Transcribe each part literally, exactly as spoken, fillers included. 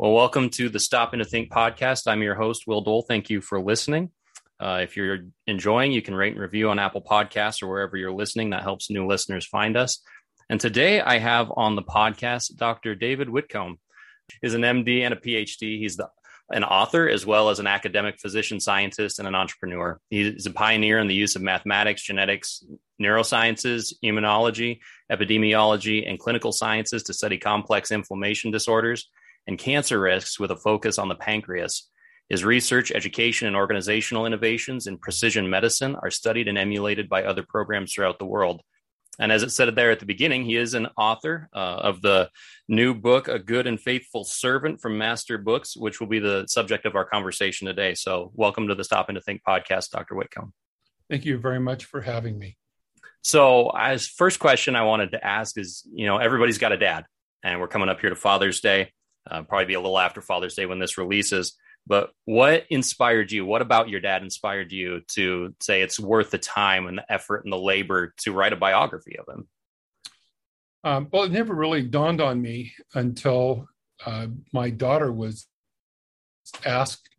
Well, welcome to the Stopping to Think podcast. I'm your host, Will Dole. Thank you for listening. Uh, if you're enjoying, you can rate and review on Apple Podcasts or wherever you're listening. That helps new listeners find us. And today I have on the podcast Doctor David Whitcomb. He's an M D and a P H D. He's the, an author as well as an academic physician, scientist, and an entrepreneur. He's a pioneer in the use of mathematics, genetics, neurosciences, immunology, epidemiology, and clinical sciences to study complex inflammation disorders and cancer risks with a focus on the pancreas. His research, education, and organizational innovations in precision medicine are studied and emulated by other programs throughout the world. And as it said there at the beginning, he is an author uh, of the new book, A Good and Faithful Servant from Master Books, which will be the subject of our conversation today. So welcome to the Stopping to Think podcast, Doctor Whitcomb. Thank you very much for having me. So as first question I wanted to ask is, you know, everybody's got a dad, and we're coming up here to Father's Day. Uh, probably be a little after Father's Day when this releases, but what inspired you? What about your dad inspired you to say it's worth the time and the effort and the labor to write a biography of him? Um, well, it never really dawned on me until uh, my daughter was asked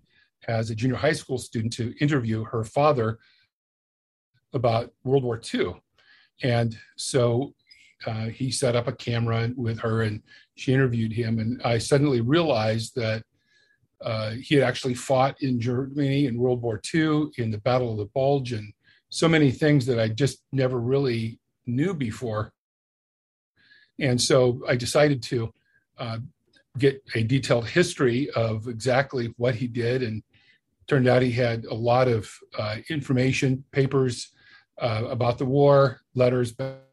as a junior high school student to interview her father about World War Two. And so Uh, he set up a camera with her and she interviewed him. And I suddenly realized that uh, he had actually fought in Germany in World War Two, in the Battle of the Bulge, and so many things that I just never really knew before. And so I decided to uh, get a detailed history of exactly what he did. And turned out he had a lot of uh, information, papers uh, about the war, letters back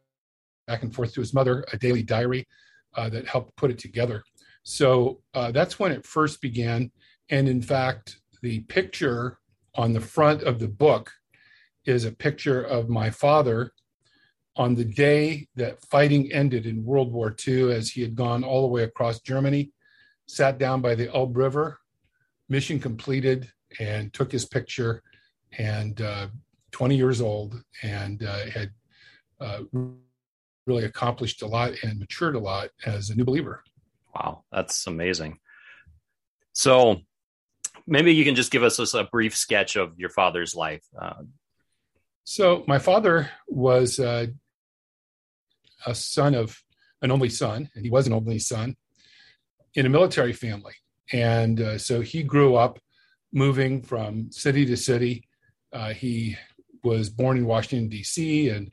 back and forth to his mother, a daily diary uh, that helped put it together. So uh, that's when it first began. And in fact, the picture on the front of the book is a picture of my father on the day that fighting ended in World War Two, as he had gone all the way across Germany, sat down by the Elbe River, mission completed, and took his picture, and uh, twenty years old, and uh, had uh, really accomplished a lot and matured a lot as a new believer. Wow, that's amazing. So maybe you can just give us just a brief sketch of your father's life. Uh, so my father was uh, a son of an only son, and he was an only son in a military family. And uh, so he grew up moving from city to city. Uh, he was born in Washington, D C, and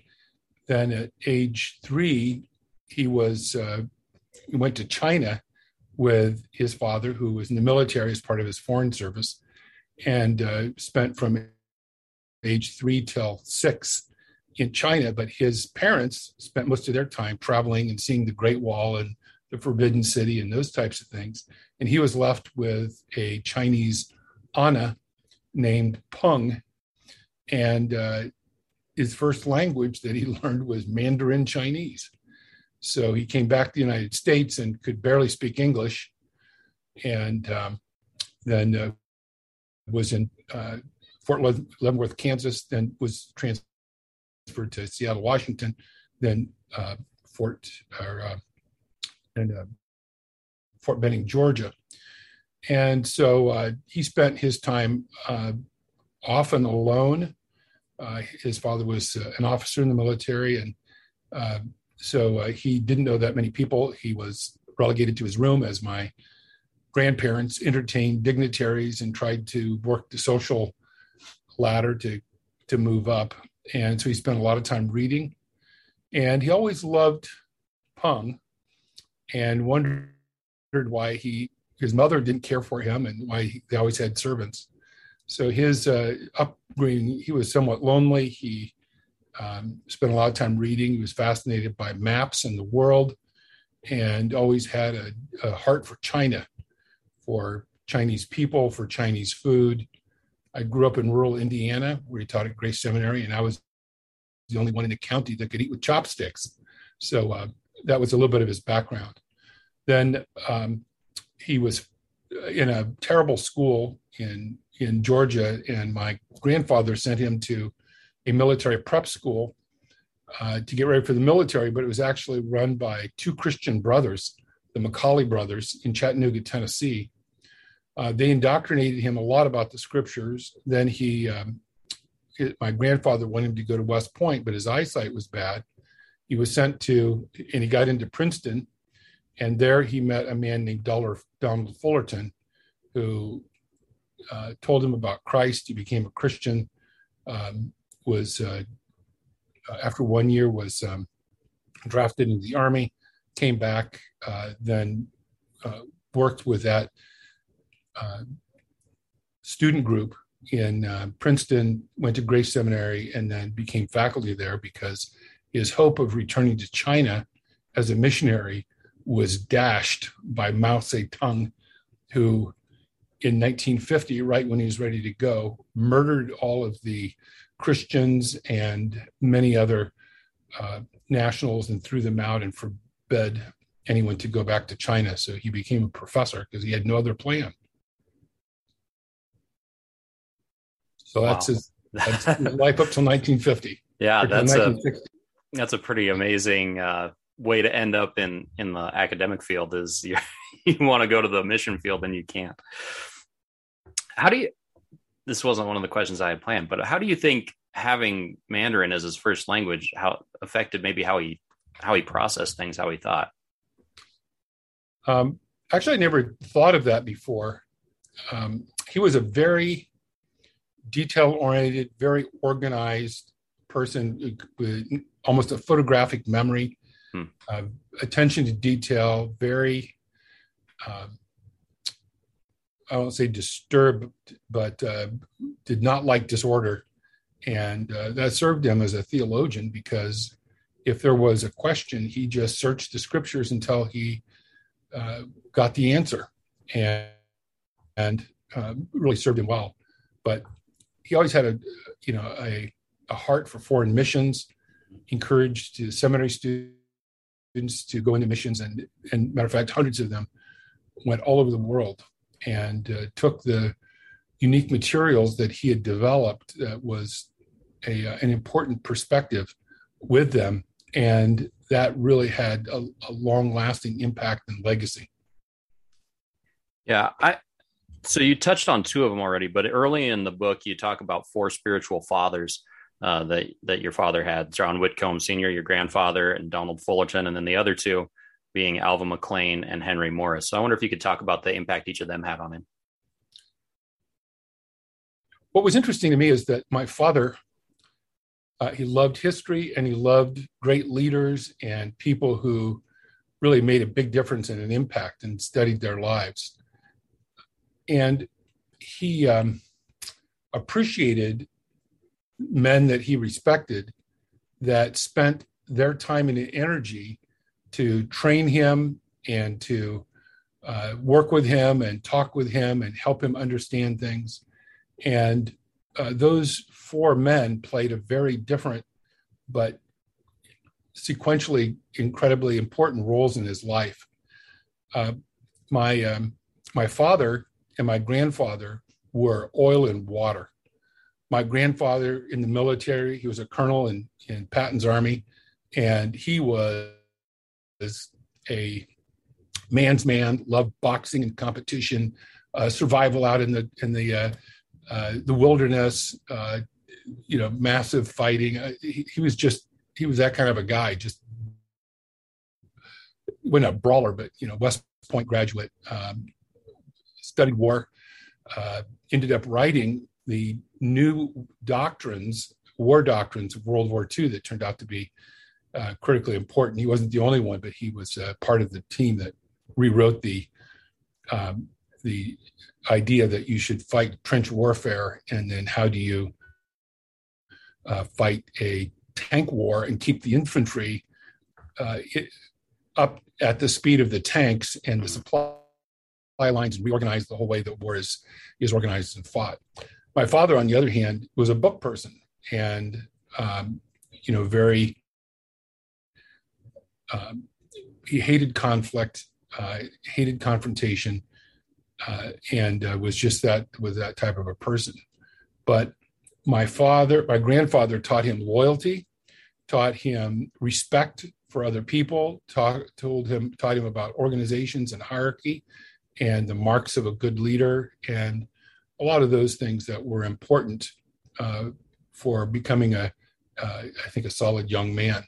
then at age three, he was uh, he went to China with his father, who was in the military as part of his foreign service, and uh, spent from age three till six in China. But his parents spent most of their time traveling and seeing the Great Wall and the Forbidden City and those types of things. And he was left with a Chinese Anna named Peng, and uh, his first language that he learned was Mandarin Chinese. So he came back to the United States and could barely speak English, and um, then uh, was in uh, Fort Leavenworth, Kansas, then was transferred to Seattle, Washington, then uh, Fort or, uh, and, uh, Fort Benning, Georgia. And so uh, he spent his time uh, often alone. Uh, his father was uh, an officer in the military, and uh, so uh, he didn't know that many people. He was relegated to his room as my grandparents entertained dignitaries and tried to work the social ladder to, to move up. And so he spent a lot of time reading, and he always loved Peng and wondered why he his mother didn't care for him and why he, they always had servants. So his uh, upbringing, he was somewhat lonely. He um, spent a lot of time reading. He was fascinated by maps and the world, and always had a, a heart for China, for Chinese people, for Chinese food. I grew up in rural Indiana, where he taught at Grace Seminary, and I was the only one in the county that could eat with chopsticks. So uh, that was a little bit of his background. Then um, he was in a terrible school in in Georgia, and my grandfather sent him to a military prep school uh, to get ready for the military, but it was actually run by two Christian brothers the McCauley brothers in Chattanooga, Tennessee. Uh, they indoctrinated him a lot about the scriptures. Then he, um, it, my grandfather wanted him to go to West Point, but his eyesight was bad. He was sent to, and he got into Princeton, and there he met a man named Donald Fullerton, who uh, told him about Christ. He became a Christian. Um, was uh, after one year was um, drafted into the army, came back, uh, then uh, worked with that uh, student group in uh, Princeton, went to Grace Seminary, and then became faculty there because his hope of returning to China as a missionary was dashed by Mao Zedong, who in nineteen fifty, right when he was ready to go, murdered all of the Christians and many other uh, nationals and threw them out and forbade anyone to go back to China. So he became a professor because he had no other plan. So wow. that's, his, that's his life up till nineteen fifty. Yeah, that's a, that's a pretty amazing uh, way to end up in, in the academic field is you, you want to go to the mission field and you can't. How do you... This wasn't one of the questions I had planned, but how do you think having Mandarin as his first language, how affected maybe how he how he processed things, how he thought? Um, actually, I never thought of that before. Um, he was a very detail-oriented, very organized person with almost a photographic memory, hmm. uh, attention to detail, very... Uh, I won't say disturbed, but uh, did not like disorder. And uh, that served him as a theologian, because if there was a question, he just searched the scriptures until he uh, got the answer, and, and uh, really served him well. But he always had a, you know, a, a heart for foreign missions, encouraged the seminary students to go into missions. And, and matter of fact, hundreds of them went all over the world and uh, took the unique materials that he had developed that uh, was a, uh, an important perspective with them. And that really had a, a long-lasting impact and legacy. Yeah. I. So you touched on two of them already, but early in the book, you talk about four spiritual fathers uh, that, that your father had: John Whitcomb Senior, your grandfather, and Donald Fullerton, and then the other two being Alva McClain and Henry Morris. So I wonder if you could talk about the impact each of them had on him. What was interesting to me is that my father, uh, he loved history, and he loved great leaders and people who really made a big difference and an impact and studied their lives. And he um, appreciated men that he respected that spent their time and energy to train him and to uh, work with him and talk with him and help him understand things. And uh, those four men played a very different but sequentially incredibly important roles in his life. Uh, my, um, my father and my grandfather were oil and water. My grandfather in the military, he was a colonel in, in Patton's Army, and he was was a man's man, loved boxing and competition, uh, survival out in the in the uh, uh, the wilderness, uh, you know, massive fighting. Uh, he, he was just he was that kind of a guy. Just well, not brawler, but you know, West Point graduate, um, studied war, uh, ended up writing the new doctrines, war doctrines of World War Two, that turned out to be Uh, critically important. He wasn't the only one, but he was uh, part of the team that rewrote the um, the idea that you should fight trench warfare, and then how do you uh, fight a tank war and keep the infantry uh, it, up at the speed of the tanks and the supply lines, and reorganize the whole way that war is is organized and fought. My father, on the other hand, was a book person, and um, you know very. Um, he hated conflict, uh, hated confrontation, uh, and uh, was just that was that type of a person. But my father, my grandfather, taught him loyalty, taught him respect for other people, taught, told him, taught him about organizations and hierarchy and the marks of a good leader and a lot of those things that were important uh, for becoming, a, uh, I think, a solid young man.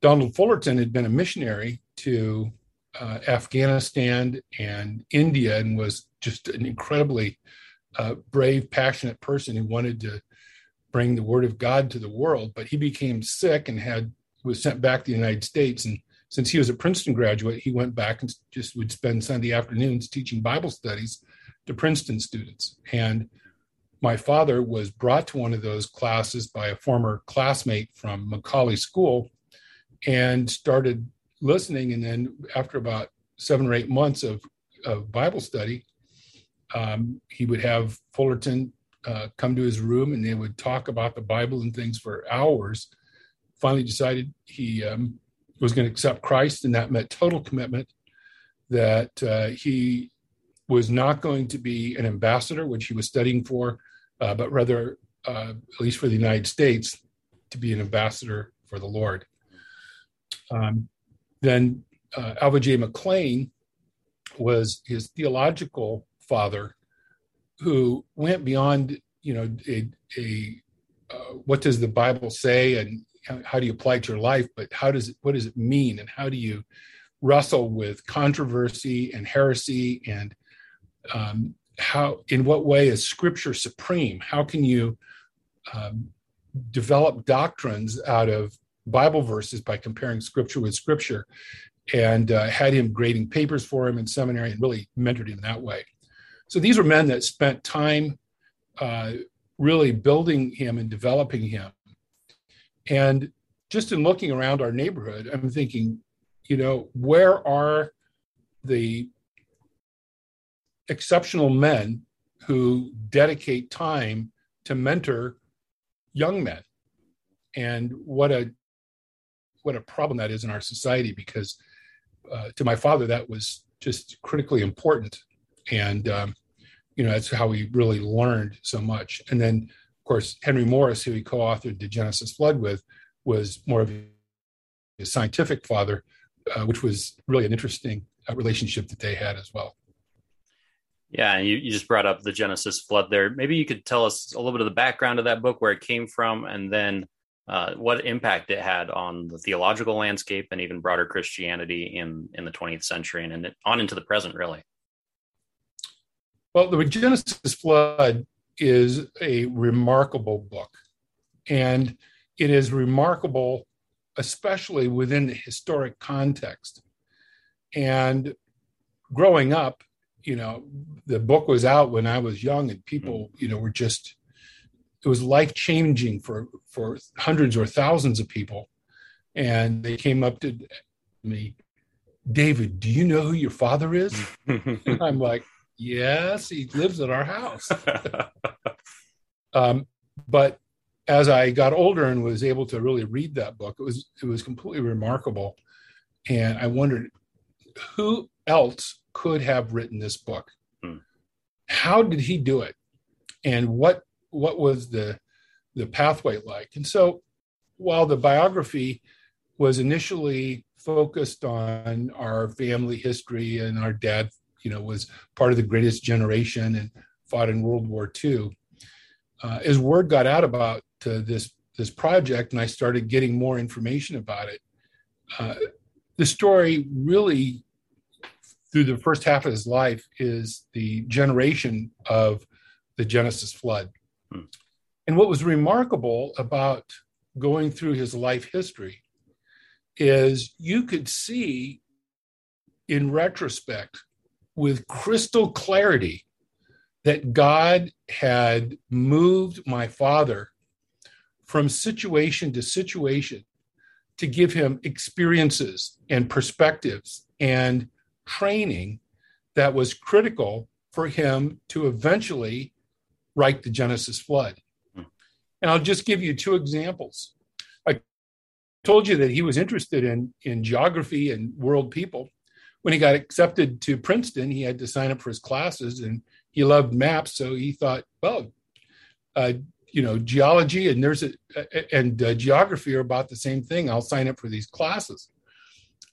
Donald Fullerton had been a missionary to uh, Afghanistan and India and was just an incredibly uh, brave, passionate person who wanted to bring the word of God to the world, but he became sick and had was sent back to the United States. And since he was a Princeton graduate, he went back and just would spend Sunday afternoons teaching Bible studies to Princeton students. And my father was brought to one of those classes by a former classmate from Macaulay School and started listening. And then after about seven or eight months of, of Bible study, um, he would have Fullerton Uh, come to his room, and they would talk about the Bible and things for hours. Finally decided he um, was going to accept Christ, and that meant total commitment, that uh, he was not going to be an ambassador, which he was studying for, uh, but rather, uh, at least for the United States, to be an ambassador for the Lord. Um, then uh, Alva J. McClain was his theological father, who went beyond, you know, a, a uh, what does the Bible say and how, how do you apply it to your life, but how does it, what does it mean, and how do you wrestle with controversy and heresy, and um, how, in what way is Scripture supreme? How can you um, develop doctrines out of Bible verses by comparing Scripture with Scripture? And uh, had him grading papers for him in seminary and really mentored him that way. So these were men that spent time uh, really building him and developing him. And just in looking around our neighborhood, I'm thinking, you know, where are the exceptional men who dedicate time to mentor young men? And what a what a problem that is in our society, because uh, to my father, that was just critically important. And, um, you know, that's how we really learned so much. And then, of course, Henry Morris, who he co-authored The Genesis Flood with, was more of a scientific father, uh, which was really an interesting uh, relationship that they had as well. Yeah, and you, you just brought up The Genesis Flood there. Maybe you could tell us a little bit of the background of that book, where it came from, and then uh, what impact it had on the theological landscape and even broader Christianity in, in the twentieth century and, and on into the present, really. Well, The Genesis Flood is a remarkable book, and it is remarkable, especially within the historic context. And growing up, you know, the book was out when I was young, and people, you know, were just, it was life-changing for, for hundreds or thousands of people. And they came up to me, David, do you know who your father is? And I'm like, yes, he lives at our house. um, but as I got older and was able to really read that book, it was it was completely remarkable. And I wondered, who else could have written this book? Hmm. How did he do it? And what what was the the pathway like? And so while the biography was initially focused on our family history and our dad, you know, was part of the greatest generation and fought in World War Two. Uh, as word got out about uh, this this project, and I started getting more information about it, uh, the story really, through the first half of his life, is the generation of the Genesis Flood. Hmm. And what was remarkable about going through his life history is you could see, in retrospect, with crystal clarity, that God had moved my father from situation to situation to give him experiences and perspectives and training that was critical for him to eventually write The Genesis Flood. And I'll just give you two examples. I told you that he was interested in, in geography and world people. When he got accepted to Princeton, he had to sign up for his classes, and he loved maps. So he thought, well, uh, you know, geology and there's a, and uh, geography are about the same thing. I'll sign up for these classes.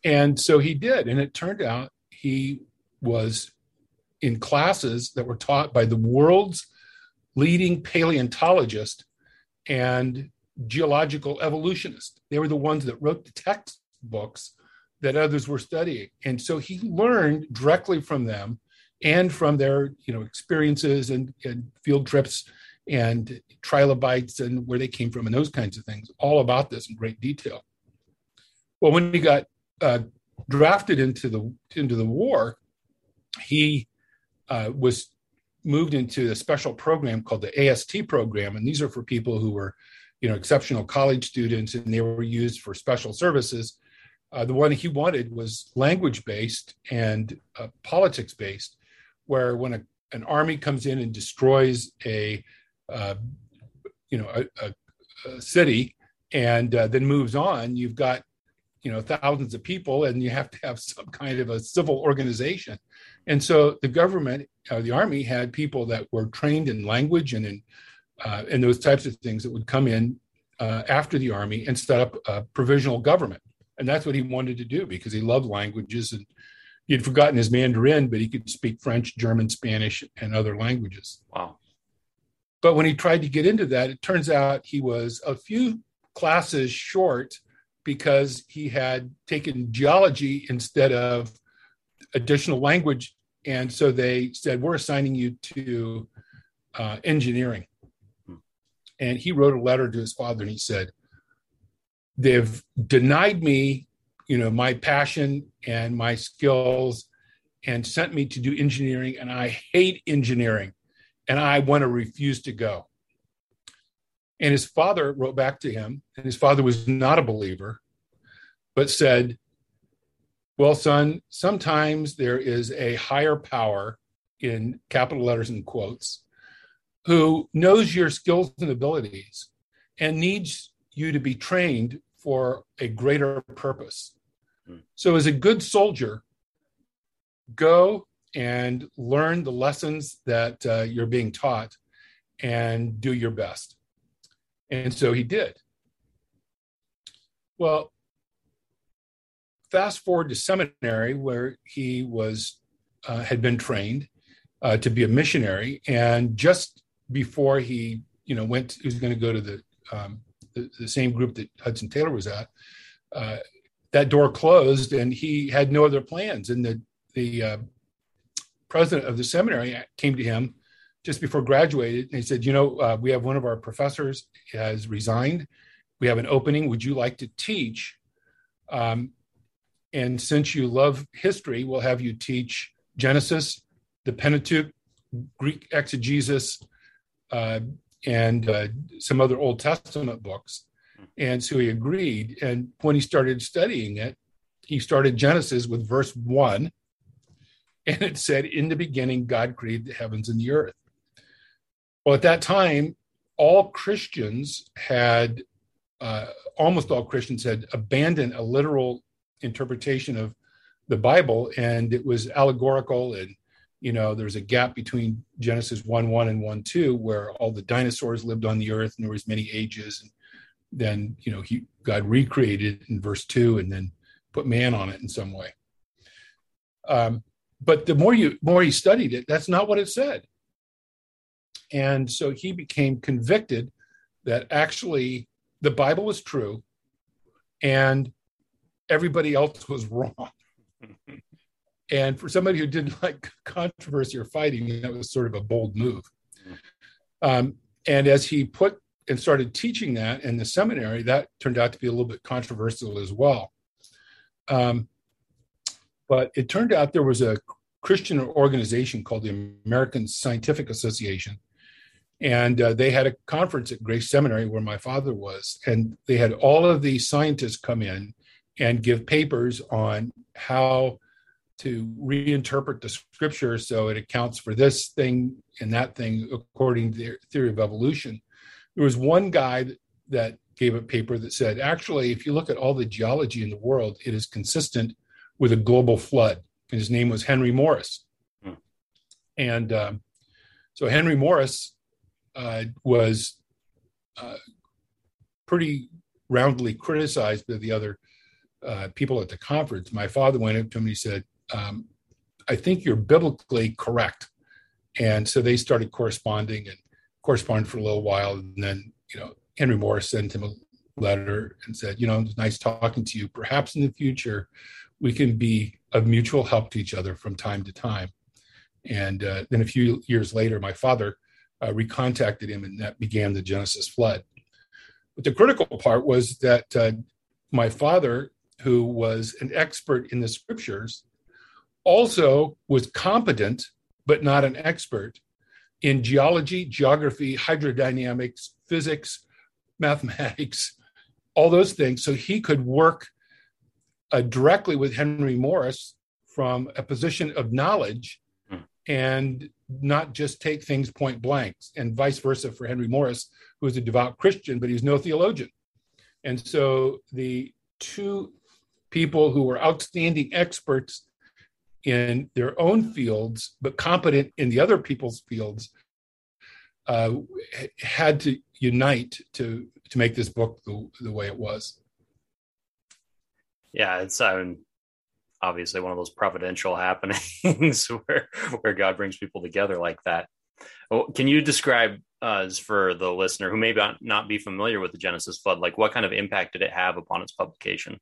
And so he did. And it turned out he was in classes that were taught by the world's leading paleontologist and geological evolutionist. They were the ones that wrote the textbooks that others were studying. And so he learned directly from them and from their, you know, experiences and, and field trips and trilobites and where they came from and those kinds of things, all about this in great detail. Well, when he got uh, drafted into the into the war, he uh, was moved into a special program called the A S T program. And these are for people who were, you know, exceptional college students, and they were used for special services. Uh, the one he wanted was language-based and uh, politics-based, where when a, an army comes in and destroys a, uh, you know, a, a, a city and uh, then moves on, you've got, you know, thousands of people, and you have to have some kind of a civil organization. And so the government, uh, the army, had people that were trained in language and in uh, and those types of things that would come in uh, after the army and set up a provisional government. And that's what he wanted to do because he loved languages, and he had forgotten his Mandarin, but he could speak French, German, Spanish, and other languages. Wow. But when he tried to get into that, it turns out he was a few classes short because he had taken geology instead of additional language. And so they said, we're assigning you to uh, engineering. Hmm. And he wrote a letter to his father, and he said, they've denied me, you know, my passion and my skills and sent me to do engineering, and I hate engineering, and I want to refuse to go. And his father wrote back to him, and his father was not a believer, but said, well, son, sometimes there is a higher power, in capital letters and quotes, who knows your skills and abilities and needs you to be trained for a greater purpose. Hmm. So as a good soldier, go and learn the lessons that uh, you're being taught and do your best. And so he did. Well, fast forward to seminary, where he was uh, had been trained uh, to be a missionary, and just before he, you know, went, he was going to go to the, um, the the same group that Hudson Taylor was at. Uh, that door closed, and he had no other plans. And the the uh, president of the seminary came to him just before graduated, and he said, you know, uh, we have one of our professors has resigned. We have an opening. Would you like to teach? Um, and since you love history, we'll have you teach Genesis, the Pentateuch, Greek exegesis, uh, and uh, some other Old Testament books. And so he agreed. And when he started studying it, he started Genesis with verse one. And it said, in the beginning, God created the heavens and the earth. Well, at that time, all Christians had, uh, almost all Christians had abandoned a literal interpretation of the Bible, and it was allegorical, and, you know, there's a gap between Genesis one one and one two, where all the dinosaurs lived on the earth, and there was many ages, and then, you know, he, God recreated it in verse two, and then put man on it in some way. Um, but the more you more he studied it, that's not what it said. And so he became convicted that actually the Bible was true and everybody else was wrong. And for somebody who didn't like controversy or fighting, that was sort of a bold move. Um, and as he put and started teaching that in the seminary, that turned out to be a little bit controversial as well. Um, but it turned out there was a Christian organization called the American Scientific Association, and uh, they had a conference at Grace Seminary where my father was, and they had all of the scientists come in and give papers on how to reinterpret the scripture so it accounts for this thing and that thing according to their theory of evolution. There was one guy that gave a paper that said, actually, if you look at all the geology in the world, it is consistent with a global flood. And his name was Henry Morris. Hmm. And um, so Henry Morris uh, was uh, pretty roundly criticized by the other uh, people at the conference. My father went up to him and he said, um, I think you're biblically correct. And so they started corresponding and corresponded for a little while. And then, you know, Henry Morris sent him a letter and said, you know, it's nice talking to you. Perhaps in the future, we can be of mutual help to each other from time to time. And uh, then a few years later, my father uh, recontacted him, and that began the Genesis Flood. But the critical part was that uh, my father, who was an expert in the scriptures, also was competent, but not an expert in geology, geography, hydrodynamics, physics, mathematics, all those things. So he could work uh, directly with Henry Morris from a position of knowledge and not just take things point blank, and vice versa for Henry Morris, who was a devout Christian, but he was no theologian. And so the two people who were outstanding experts in their own fields, but competent in the other people's fields, uh, had to unite to to make this book the, the way it was. Yeah, it's um, obviously one of those providential happenings where where God brings people together like that. Can you describe uh, for the listener who may not be familiar with the Genesis Flood, like what kind of impact did it have upon its publication?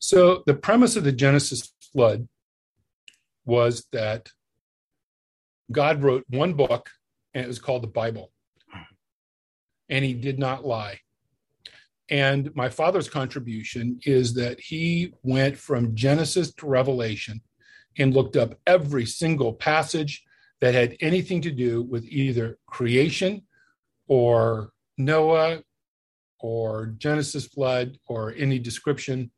So the premise of the Genesis Flood was that God wrote one book, and it was called the Bible, and he did not lie. And my father's contribution is that he went from Genesis to Revelation and looked up every single passage that had anything to do with either creation or Noah or Genesis flood or any description,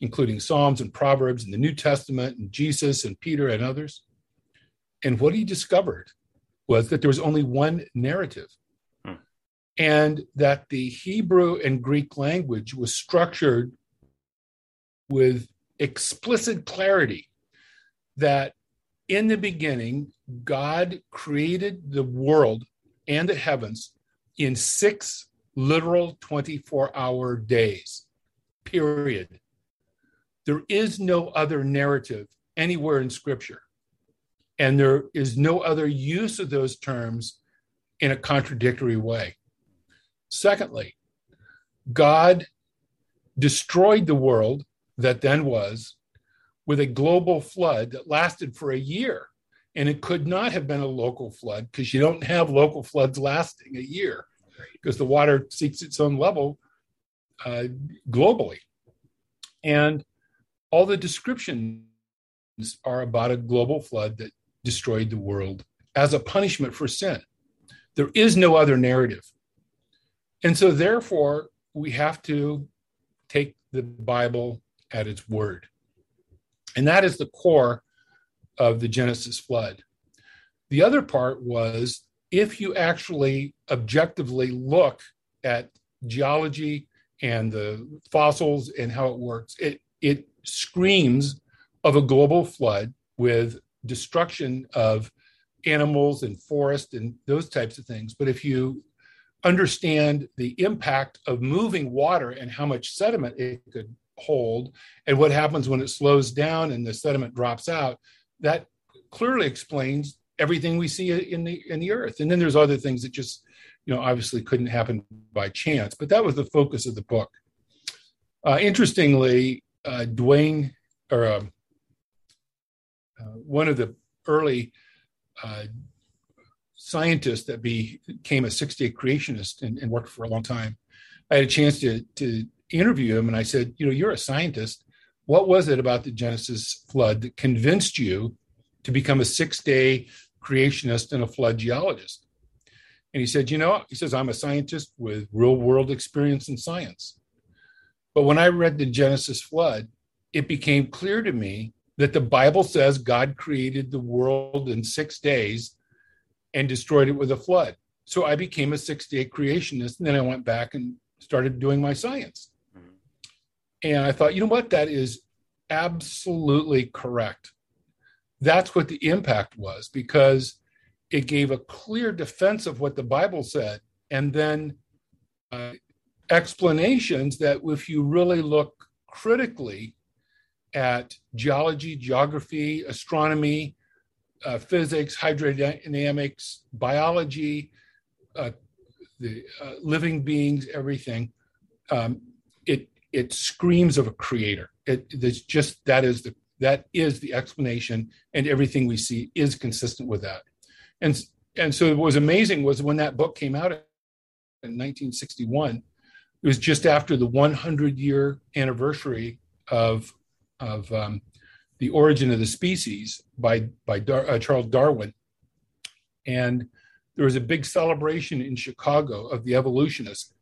including Psalms and Proverbs and the New Testament and Jesus and Peter and others. And what he discovered was that there was only one narrative. And that the Hebrew and Greek language was structured with explicit clarity that in the beginning, God created the world and the heavens in six literal twenty-four hour days, period. There is no other narrative anywhere in Scripture, and there is no other use of those terms in a contradictory way. Secondly, God destroyed the world that then was with a global flood that lasted for a year. And it could not have been a local flood because you don't have local floods lasting a year because the water seeks its own level uh, globally. And all the descriptions are about a global flood that destroyed the world as a punishment for sin. There is no other narrative. And so, therefore, we have to take the Bible at its word. And that is the core of the Genesis flood. The other part was, if you actually objectively look at geology and the fossils and how it works, it, it screams of a global flood with destruction of animals and forest and those types of things. But if you understand the impact of moving water and how much sediment it could hold and what happens when it slows down and the sediment drops out, that clearly explains everything we see in the in the earth. And then there's other things that just, you know, obviously couldn't happen by chance, but that was the focus of the book. Uh, interestingly, uh, Dwayne, or uh, uh, one of the early uh scientist that became a six-day creationist and, and worked for a long time, I had a chance to, to interview him. And I said, you know, you're a scientist. What was it about the Genesis flood that convinced you to become a six-day creationist and a flood geologist? And he said, you know, he says, I'm a scientist with real-world experience in science. But when I read the Genesis flood, it became clear to me that the Bible says God created the world in six days and destroyed it with a flood. So I became a six-day creationist, and then I went back and started doing my science. Mm-hmm. And I thought, you know what? That is absolutely correct. That's what the impact was, because it gave a clear defense of what the Bible said and then uh, explanations that, if you really look critically at geology, geography, astronomy, uh, physics, hydrodynamics, biology, uh, the uh, living beings, everything, um, it it screams of a creator. It there's just that is the that is the explanation, and everything we see is consistent with that. And and so what was amazing was when that book came out in nineteen sixty-one, it was just after the hundred-year anniversary of of um, The Origin of the Species by by Dar- uh, Charles Darwin, and there was a big celebration in Chicago of the evolutionists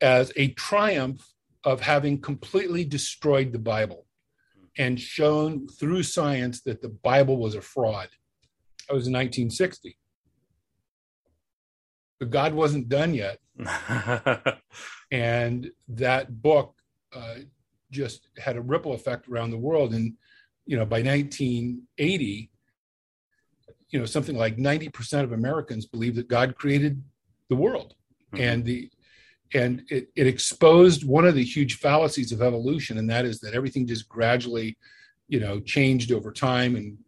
as a triumph of having completely destroyed the Bible and shown through science that the Bible was a fraud. That was in nineteen sixty. But God wasn't done yet. And that book uh, just had a ripple effect around the world. And, you know, by nineteen eighty, you know, something like ninety percent of Americans believe that God created the world. Mm-hmm. And the and it, it exposed one of the huge fallacies of evolution, and that is that everything just gradually, you know, changed over time. And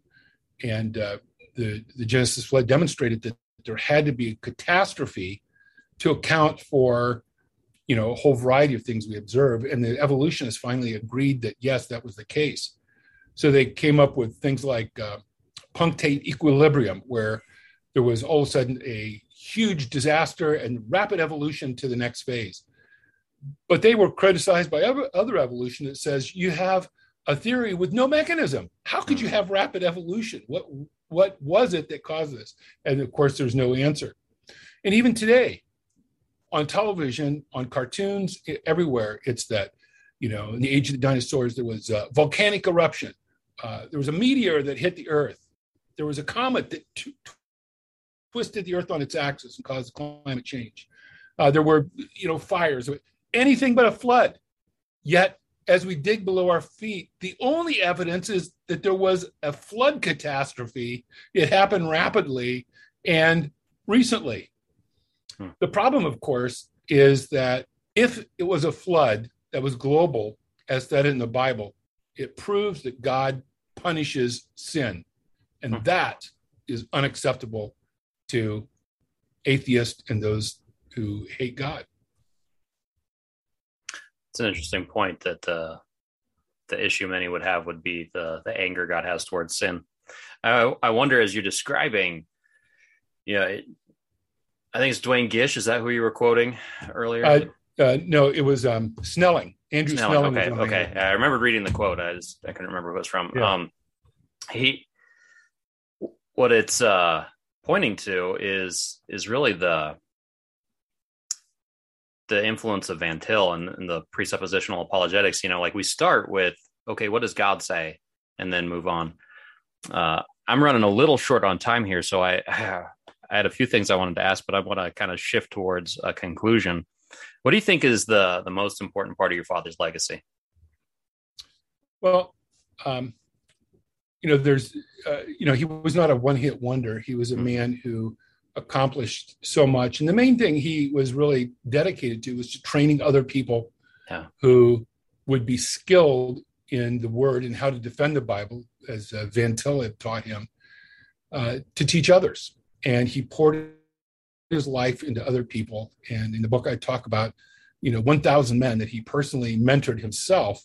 and uh, the, the Genesis Flood demonstrated that there had to be a catastrophe to account for, you know, a whole variety of things we observe. And the evolutionists finally agreed that, yes, that was the case. So they came up with things like uh, punctate equilibrium, where there was all of a sudden a huge disaster and rapid evolution to the next phase. But they were criticized by other evolution that says, you have a theory with no mechanism. How could you have rapid evolution? What what was it that caused this? And of course, there's no answer. And even today, on television, on cartoons, everywhere, it's that, you know, in the age of the dinosaurs, there was a volcanic eruption. Uh, there was a meteor that hit the Earth. There was a comet that t- t- twisted the Earth on its axis and caused climate change. Uh, there were, you know, fires, anything but a flood. Yet, as we dig below our feet, the only evidence is that there was a flood catastrophe. It happened rapidly and recently. Hmm. The problem, of course, is that if it was a flood that was global, as said in the Bible, it proves that God punishes sin. And hmm. that is unacceptable to atheists and those who hate God. It's an interesting point that uh, the issue many would have would be the, the anger God has towards sin. I, I wonder, as you're describing, you know, it, I think it's Dwayne Gish. Is that who you were quoting earlier? Uh, uh, no, it was um, Snelling. Andrew Snelling. Snelling okay, okay. I remembered reading the quote. I just I couldn't remember who it was from. Yeah. Um, he, what it's uh, pointing to is is really the the influence of Van Til and, and the presuppositional apologetics. You know, like we start with, okay, what does God say, and then move on. Uh, I'm running a little short on time here, so I. Uh, I had a few things I wanted to ask, but I want to kind of shift towards a conclusion. What do you think is the, the most important part of your father's legacy? Well, um, you know, there's, uh, you know, he was not a one-hit wonder. He was a man who accomplished so much. And the main thing he was really dedicated to was to training other people yeah. who would be skilled in the word and how to defend the Bible, as uh, Van Til had taught him, uh, to teach others. And he poured his life into other people. And in the book, I talk about, you know, one thousand men that he personally mentored himself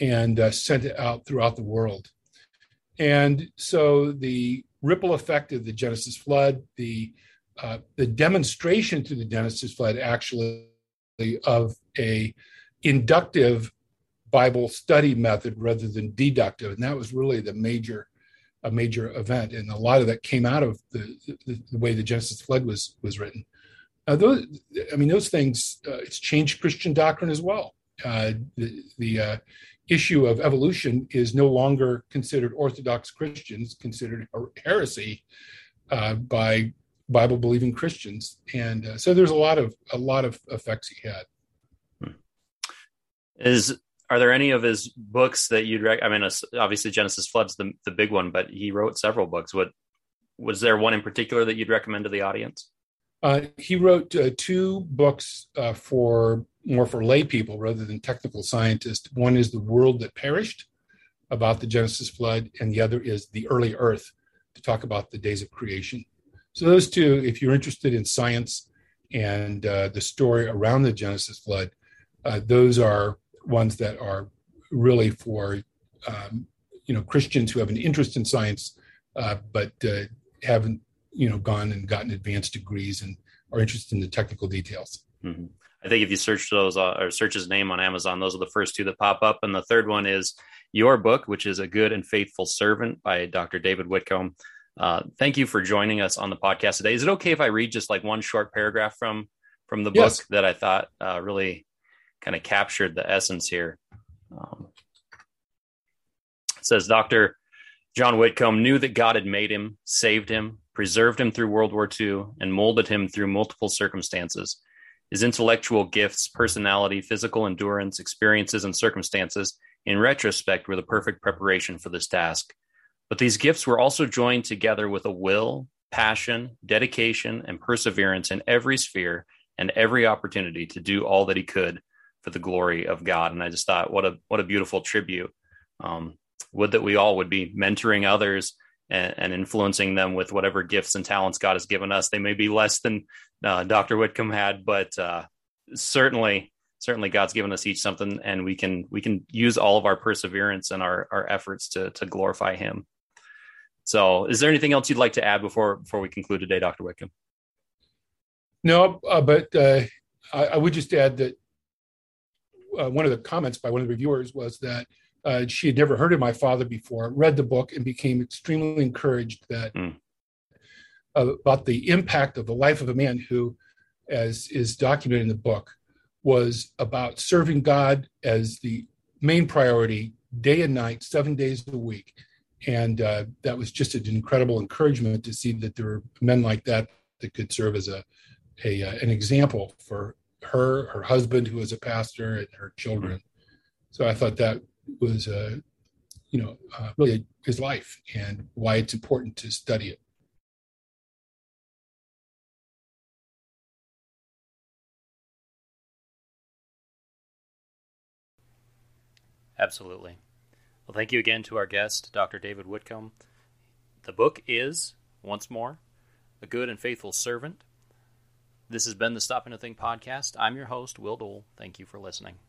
and uh, sent it out throughout the world. And so the ripple effect of the Genesis Flood, the uh, the demonstration to the Genesis Flood actually of a inductive Bible study method rather than deductive. And that was really the major a major event, and a lot of that came out of the, the, the way the Genesis Flood was was written. Uh, those, I mean, those things. Uh, it's changed Christian doctrine as well. Uh, the the uh, issue of evolution is no longer considered Orthodox Christians, considered heresy uh, by Bible-believing Christians, and uh, so there's a lot of a lot of effects he had. Hmm. Is Are there any of his books that you'd recommend? I mean, obviously Genesis Flood's the, the big one, but he wrote several books. What was there one in particular that you'd recommend to the audience? Uh, he wrote uh, two books uh, for more for lay people rather than technical scientists. One is The World That Perished, about the Genesis Flood, and the other is The Early Earth, to talk about the days of creation. So those two, if you're interested in science and uh, the story around the Genesis Flood, uh, those are ones that are really for um, you know Christians who have an interest in science, uh, but uh, haven't you know gone and gotten advanced degrees and are interested in the technical details. Mm-hmm. I think if you search those uh, or search his name on Amazon, those are the first two that pop up, and the third one is your book, which is A Good and Faithful Servant by Doctor David Whitcomb. Uh, thank you for joining us on the podcast today. Is it okay if I read just like one short paragraph from from the yes. book that I thought uh, really kind of captured the essence here? Um, it says, Doctor John Whitcomb knew that God had made him, saved him, preserved him through World War Two, and molded him through multiple circumstances. His intellectual gifts, personality, physical endurance, experiences, and circumstances, in retrospect, were the perfect preparation for this task. But these gifts were also joined together with a will, passion, dedication, and perseverance in every sphere and every opportunity to do all that he could for the glory of God. And I just thought, what a what a beautiful tribute. Um, would that we all would be mentoring others and, and influencing them with whatever gifts and talents God has given us. They may be less than uh, Doctor Whitcomb had, but uh, certainly... Certainly God's given us each something, and we can we can use all of our perseverance and our, our efforts to, to glorify him. So is there anything else you'd like to add before before we conclude today, Doctor Whitcomb? No, uh, but uh, I, I would just add that uh, one of the comments by one of the reviewers was that uh, she had never heard of my father before, read the book, and became extremely encouraged that mm. uh, about the impact of the life of a man who, as is documented in the book, was about serving God as the main priority, day and night, seven days a week. And uh, that was just an incredible encouragement to see that there were men like that that could serve as a, a uh, an example for her, her husband, who was a pastor, and her children. So I thought that was, uh, you know, uh, really his life and why it's important to study it. Absolutely. Well, thank you again to our guest, Doctor David Whitcomb. The book is, once more, A Good and Faithful Servant. This has been the Stopping to Think podcast. I'm your host, Will Dole. Thank you for listening.